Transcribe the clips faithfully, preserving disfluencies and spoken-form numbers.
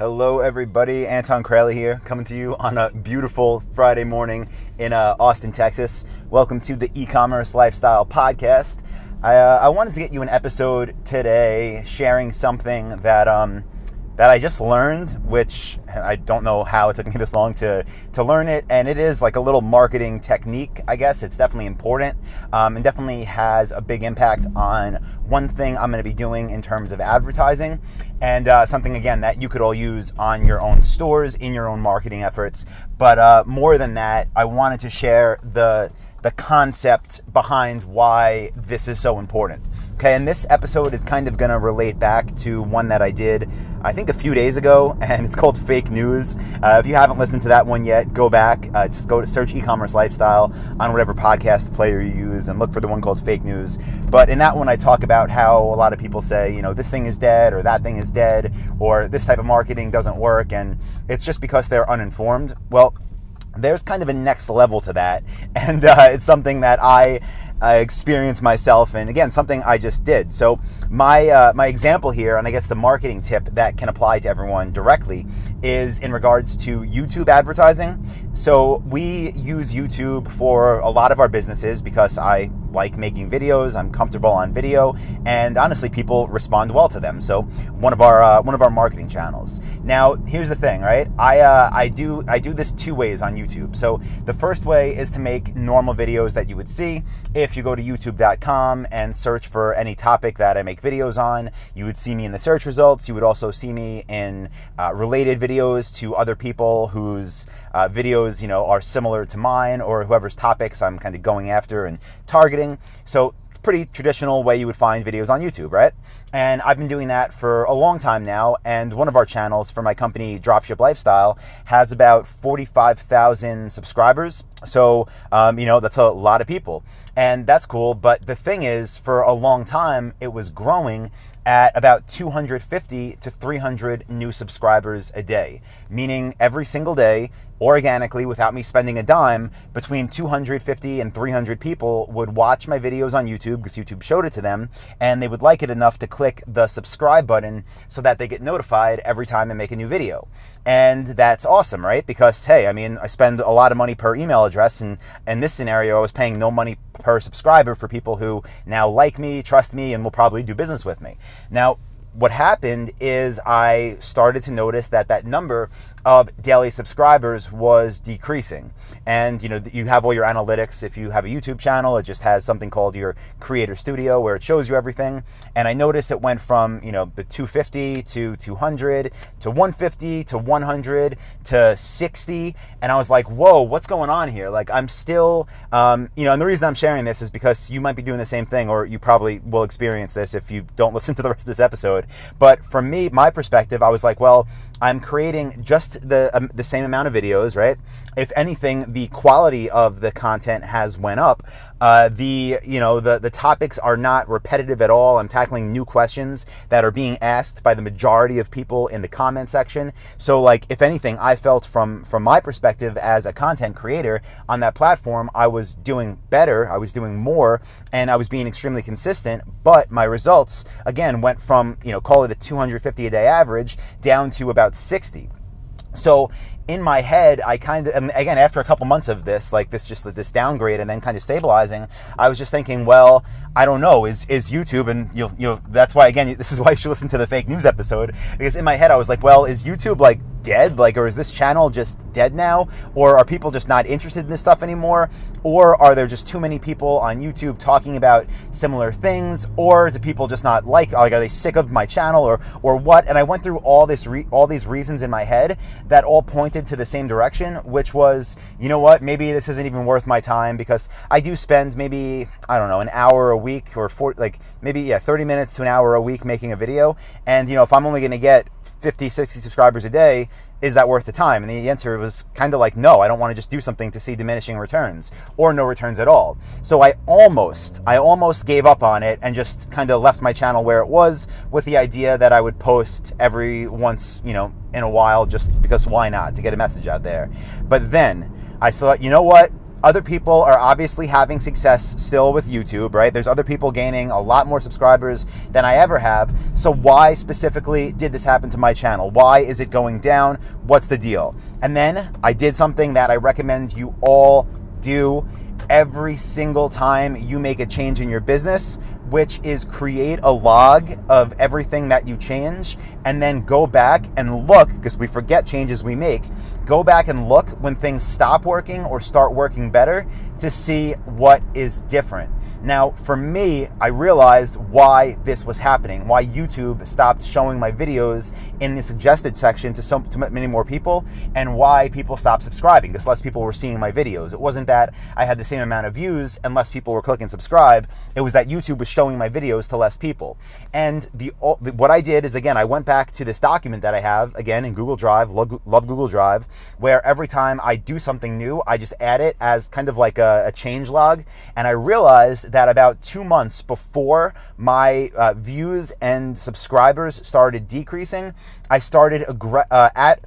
Hello everybody, Anton Kraly here, coming to you on a beautiful Friday morning in uh, Austin, Texas. Welcome to the Ecommerce Lifestyle Podcast. I, uh, I wanted to get you an episode today sharing something that um, that I just learned, which I don't know how it took me this long to, to learn it, and it is like a little marketing technique, I guess. It's definitely important um, and definitely has a big impact on one thing I'm going to be doing in terms of advertising. And uh, something, again, that you could all use on your own stores, in your own marketing efforts. But uh, more than that, I wanted to share the the concept behind why this is so important. Okay, and this episode is kind of going to relate back to one that I did, I think, a few days ago, and it's called Fake News. Uh, if you haven't listened to that one yet, go back. Uh, just go to search Ecommerce Lifestyle on whatever podcast player you use and look for the one called Fake News. But in that one, I talk about how a lot of people say, you know, this thing is dead or that thing is dead or this type of marketing doesn't work, and it's just because they're uninformed. Well, there's kind of a next level to that, and uh, it's something that I, I experienced myself, and again, something I just did. So my uh, my example here, and I guess the marketing tip that can apply to everyone directly, is in regards to YouTube advertising. So we use YouTube for a lot of our businesses because I like making videos, I'm comfortable on video, and honestly, people respond well to them. So one of our uh, one of our marketing channels. Now, here's the thing, right? I uh, I do I do this two ways on YouTube. So the first way is to make normal videos that you would see if you go to YouTube dot com and search for any topic that I make videos on. You would see me in the search results. You would also see me in uh, related videos to other people whose uh, videos, you know, are similar to mine or whoever's topics I'm kind of going after and targeting. So pretty traditional way you would find videos on YouTube, right? And I've been doing that for a long time now. And one of our channels for my company, Dropship Lifestyle, has about forty-five thousand subscribers. So, um, you know, that's a lot of people. And that's cool. But the thing is, for a long time, it was growing at about two hundred fifty to three hundred new subscribers a day, meaning every single day, organically, without me spending a dime, between two hundred fifty and three hundred people would watch my videos on YouTube because YouTube showed it to them, and they would like it enough to click the subscribe button so that they get notified every time I make a new video. And that's awesome, right? Because, hey, I mean, I spend a lot of money per email address, and in this scenario, I was paying no money per subscriber for people who now like me, trust me, and will probably do business with me. Now, what happened is I started to notice that that number of daily subscribers was decreasing. And, you know, you have all your analytics. If you have a YouTube channel, it just has something called your Creator Studio where it shows you everything. And I noticed it went from, you know, the two fifty to two hundred to one fifty to one hundred to sixty. And I was like, whoa, what's going on here? Like, I'm still, um, you know, and the reason I'm sharing this is because you might be doing the same thing, or you probably will experience this if you don't listen to the rest of this episode. But from me, my perspective, I was like, well, I'm creating just the um, the same amount of videos, right? If anything, the quality of the content has went up. Uh, the you know the the topics are not repetitive at all. I'm tackling new questions that are being asked by the majority of people in the comment section. So, like, if anything, I felt from from my perspective as a content creator on that platform, I was doing better, I was doing more, and I was being extremely consistent. But my results, again, went from, you know, call it a two hundred fifty a day average down to about sixty. So in my head, I kind of, and again, after a couple months of this, like this, just this downgrade and then kind of stabilizing, I was just thinking, well, I don't know, is is YouTube, and you'll, you know, that's why, again, this is why you should listen to the fake news episode, because in my head I was like, well, is YouTube like dead? Like, or is this channel just dead now? Or are people just not interested in this stuff anymore? Or are there just too many people on YouTube talking about similar things? Or do people just not like, like, are they sick of my channel, or or what? And I went through all this, re- all these reasons in my head that all pointed to the same direction, which was, you know what, maybe this isn't even worth my time, because I do spend maybe, I don't know, an hour a week, or four, like maybe, yeah, thirty minutes to an hour a week making a video. And, you know, if I'm only going to get fifty, sixty subscribers a day, is that worth the time? And the answer was kind of like, no, I don't want to just do something to see diminishing returns or no returns at all. So I almost, I almost gave up on it and just kind of left my channel where it was, with the idea that I would post every once, you know, in a while, just because why not, to get a message out there. But then I thought, you know what? Other people are obviously having success still with YouTube, right? There's other people gaining a lot more subscribers than I ever have. So why specifically did this happen to my channel? Why is it going down? What's the deal? And then I did something that I recommend you all do every single time you make a change in your business, which is create a log of everything that you change and then go back and look, because we forget changes we make, go back and look when things stop working or start working better to see what is different. Now, for me, I realized why this was happening, why YouTube stopped showing my videos in the suggested section to so to many more people, and why people stopped subscribing, because less people were seeing my videos. It wasn't that I had the same amount of views and less people were clicking subscribe. It was that YouTube was showing my videos to less people. And the what I did is, again, I went back to this document that I have, again, in Google Drive, love, love Google Drive, where every time I do something new, I just add it as kind of like a, a change log. And I realized that about two months before my uh, views and subscribers started decreasing, I started aggr uh, at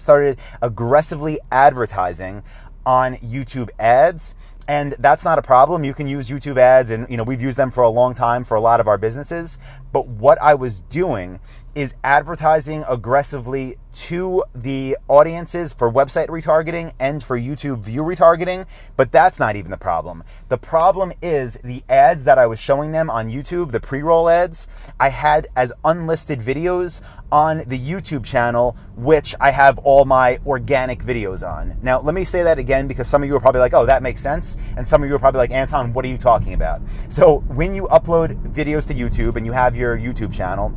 started aggressively advertising on YouTube ads. And that's not a problem. You can use YouTube ads, and you know, we've used them for a long time for a lot of our businesses. But what I was doing is advertising aggressively to the audiences for website retargeting and for YouTube view retargeting, but that's not even the problem. The problem is the ads that I was showing them on YouTube, the pre-roll ads, I had as unlisted videos on the YouTube channel, which I have all my organic videos on. Now, let me say that again, because some of you are probably like, oh, that makes sense. And some of you are probably like, Anton, what are you talking about? So when you upload videos to YouTube and you have your YouTube channel,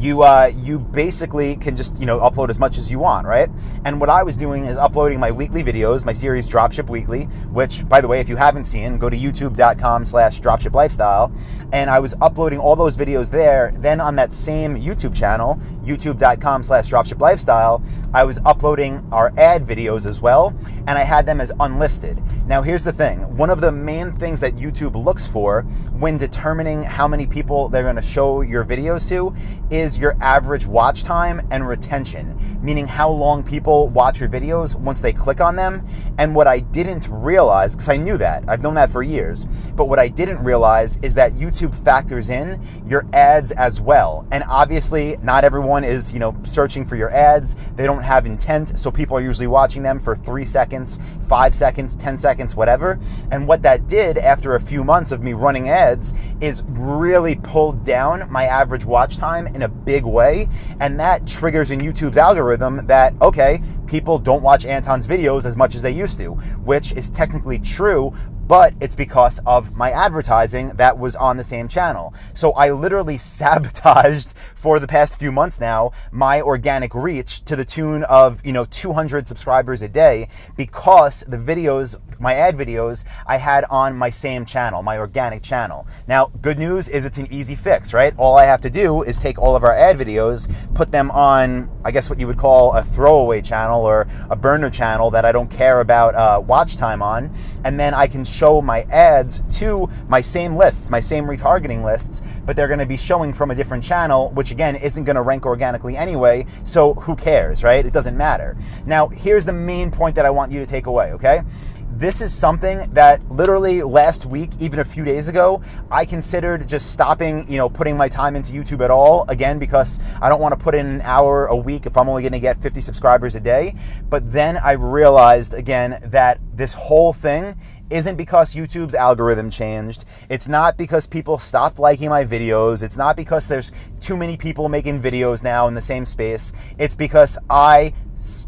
You, uh, you basically can just, you know, upload as much as you want, right? And what I was doing is uploading my weekly videos, my series Dropship Weekly, which, by the way, if you haven't seen, go to youtube.com slash Dropship Lifestyle. And I was uploading all those videos there. Then on that same YouTube channel, youtube.com slash Dropship Lifestyle, I was uploading our ad videos as well. And I had them as unlisted. Now, here's the thing. One of the main things that YouTube looks for when determining how many people they're going to show your videos to is your average watch time and retention, meaning how long people watch your videos once they click on them. And what I didn't realize, because I knew that, I've known that for years, but what I didn't realize is that YouTube factors in your ads as well. And obviously not everyone is, you know, searching for your ads. They don't have intent. So people are usually watching them for three seconds, five seconds, ten seconds, whatever. And what that did after a few months of me running ads is really pulled down my average watch time in a big way, and that triggers in YouTube's algorithm that, okay, people don't watch Anton's videos as much as they used to, which is technically true, but it's because of my advertising that was on the same channel. So I literally sabotaged, for the past few months now, my organic reach to the tune of, you know, two hundred subscribers a day, because the videos, my ad videos, I had on my same channel, my organic channel. Now, good news is it's an easy fix, right? All I have to do is take all of our ad videos, put them on, I guess what you would call a throwaway channel or a burner channel that I don't care about uh, watch time on, and then I can show my ads to my same lists, my same retargeting lists, but they're gonna be showing from a different channel, which again, isn't gonna rank organically anyway, so who cares, right? It doesn't matter. Now, here's the main point that I want you to take away, okay? This is something that literally last week, even a few days ago, I considered just stopping, you know, putting my time into YouTube at all, again, because I don't want to put in an hour a week if I'm only going to get fifty subscribers a day. But then I realized, again, that this whole thing isn't because YouTube's algorithm changed. It's not because people stopped liking my videos. It's not because there's too many people making videos now in the same space. It's because I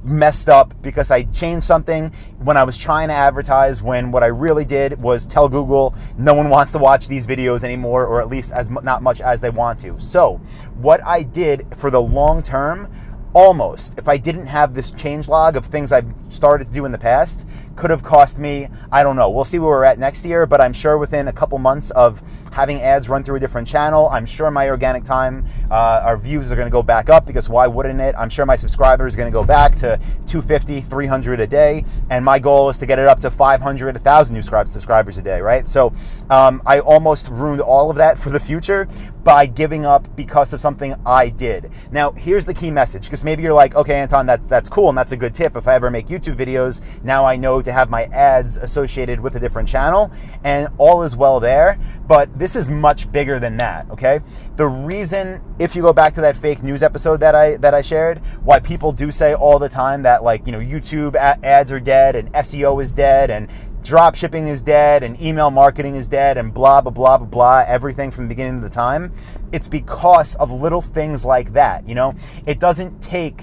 messed up, because I changed something when I was trying to advertise, when what I really did was tell Google no one wants to watch these videos anymore, or at least as not much as they want to. So what I did for the long term, almost, if I didn't have this change log of things I've started to do in the past, could have cost me, I don't know, we'll see where we're at next year, but I'm sure within a couple months of having ads run through a different channel, I'm sure my organic time, uh, our views are gonna go back up, because why wouldn't it? I'm sure my subscribers are gonna go back to two fifty, three hundred a day, and my goal is to get it up to five hundred, one thousand new subscribers a day, right? So um, I almost ruined all of that for the future, by giving up because of something I did. Now, here's the key message, because maybe you're like, okay, Anton, that's that's cool, and that's a good tip. If I ever make YouTube videos, now I know to have my ads associated with a different channel, and all is well there. But this is much bigger than that, okay? The reason, if you go back to that fake news episode that I that I shared, why people do say all the time that, like, you know, YouTube ads are dead, and S E O is dead, and drop shipping is dead, and email marketing is dead, and blah, blah, blah, blah, blah, everything from the beginning of the time. It's because of little things like that, you know? It doesn't take,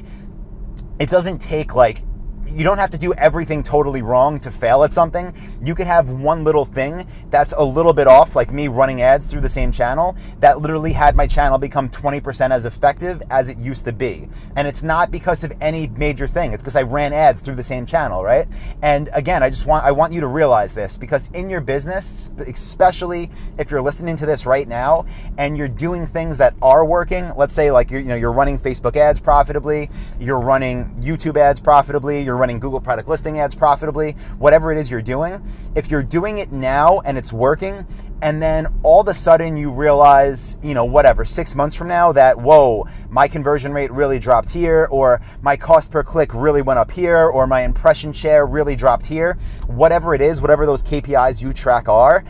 it doesn't take like, you don't have to do everything totally wrong to fail at something. You could have one little thing that's a little bit off, like me running ads through the same channel, that literally had my channel become twenty percent as effective as it used to be. And it's not because of any major thing. It's because I ran ads through the same channel, right? And again, I just want, I want you to realize this, because in your business, especially if you're listening to this right now and you're doing things that are working, let's say like you're, you know, you're running Facebook ads profitably, you're running YouTube ads profitably, you're running Google product listing ads profitably, whatever it is you're doing, if you're doing it now and it's working, and then all of a sudden you realize, you know, whatever, six months from now that, whoa, my conversion rate really dropped here, or my cost per click really went up here, or my impression share really dropped here, whatever it is, whatever those K P Is you track are,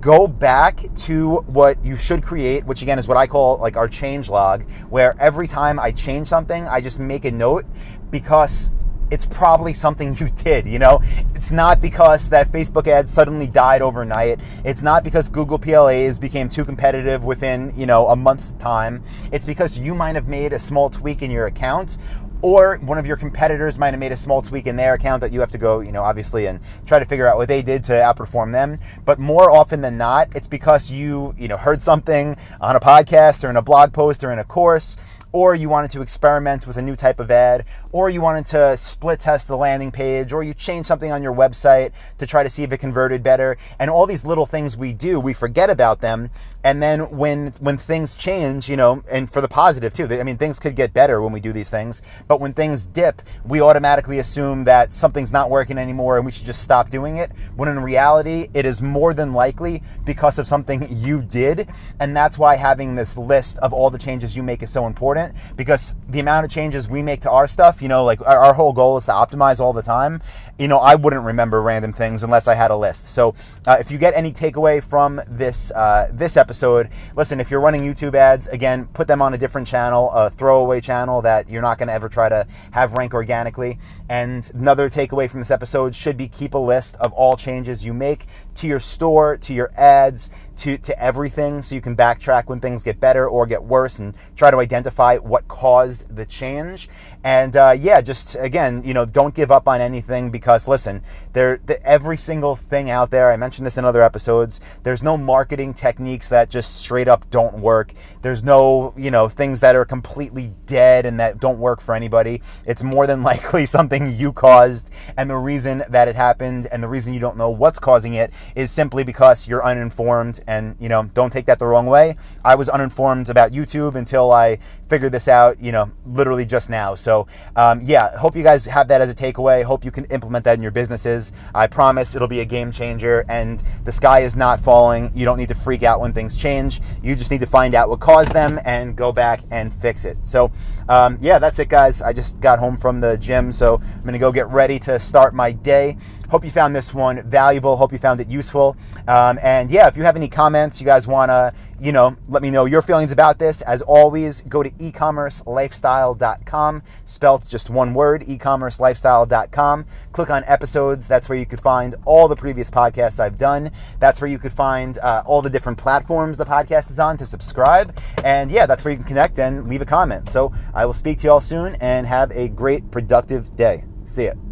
go back to what you should create, which again is what I call like our change log, where every time I change something, I just make a note, because it's probably something you did, you know? It's not because that Facebook ad suddenly died overnight. It's not because Google P L As became too competitive within, you know, a month's time. It's because you might have made a small tweak in your account, or one of your competitors might have made a small tweak in their account that you have to go, you know, obviously, and try to figure out what they did to outperform them. But more often than not, it's because you, you know, heard something on a podcast or in a blog post or in a course, or you wanted to experiment with a new type of ad, or you wanted to split test the landing page, or you changed something on your website to try to see if it converted better. And all these little things we do, we forget about them. And then when when things change, you know, and for the positive too, I mean, things could get better when we do these things, but when things dip, we automatically assume that something's not working anymore and we should just stop doing it, when in reality, it is more than likely because of something you did. And that's why having this list of all the changes you make is so important, because the amount of changes we make to our stuff, you know, like our, our whole goal is to optimize all the time. You know, I wouldn't remember random things unless I had a list. So uh, if you get any takeaway from this uh, this episode, listen, if you're running YouTube ads, again, put them on a different channel, a throwaway channel that you're not going to ever try to have rank organically. And another takeaway from this episode should be keep a list of all changes you make to your store, to your ads, to, to everything, so you can backtrack when things get better or get worse and try to identify what caused the change. And uh, yeah, just again, you know, don't give up on anything, because listen, there, the, every single thing out there, I mentioned this in other episodes, there's no marketing techniques that just straight up don't work. There's no, you know, things that are completely dead and that don't work for anybody. It's more than likely something you caused, and the reason that it happened and the reason you don't know what's causing it is simply because you're uninformed. And, you know, don't take that the wrong way. I was uninformed about YouTube until I figured this out, you know, literally just now. So, um, yeah, hope you guys have that as a takeaway. Hope you can implement that in your businesses. I promise it'll be a game changer, and the sky is not falling. You don't need to freak out when things change. You just need to find out what caused them and go back and fix it. So, um, yeah, that's it, guys. I just got home from the gym, so I'm going to go get ready to start my day. Hope you found this one valuable. Hope you found it useful. Um, and yeah, if you have any comments, you guys want to, you know, let me know your feelings about this. As always, go to e commerce lifestyle dot com, spelt just one word, e commerce lifestyle dot com. Click on episodes. That's where you could find all the previous podcasts I've done. That's where you could find uh, all the different platforms the podcast is on to subscribe. And yeah, that's where you can connect and leave a comment. So I will speak to you all soon, and have a great, productive day. See ya.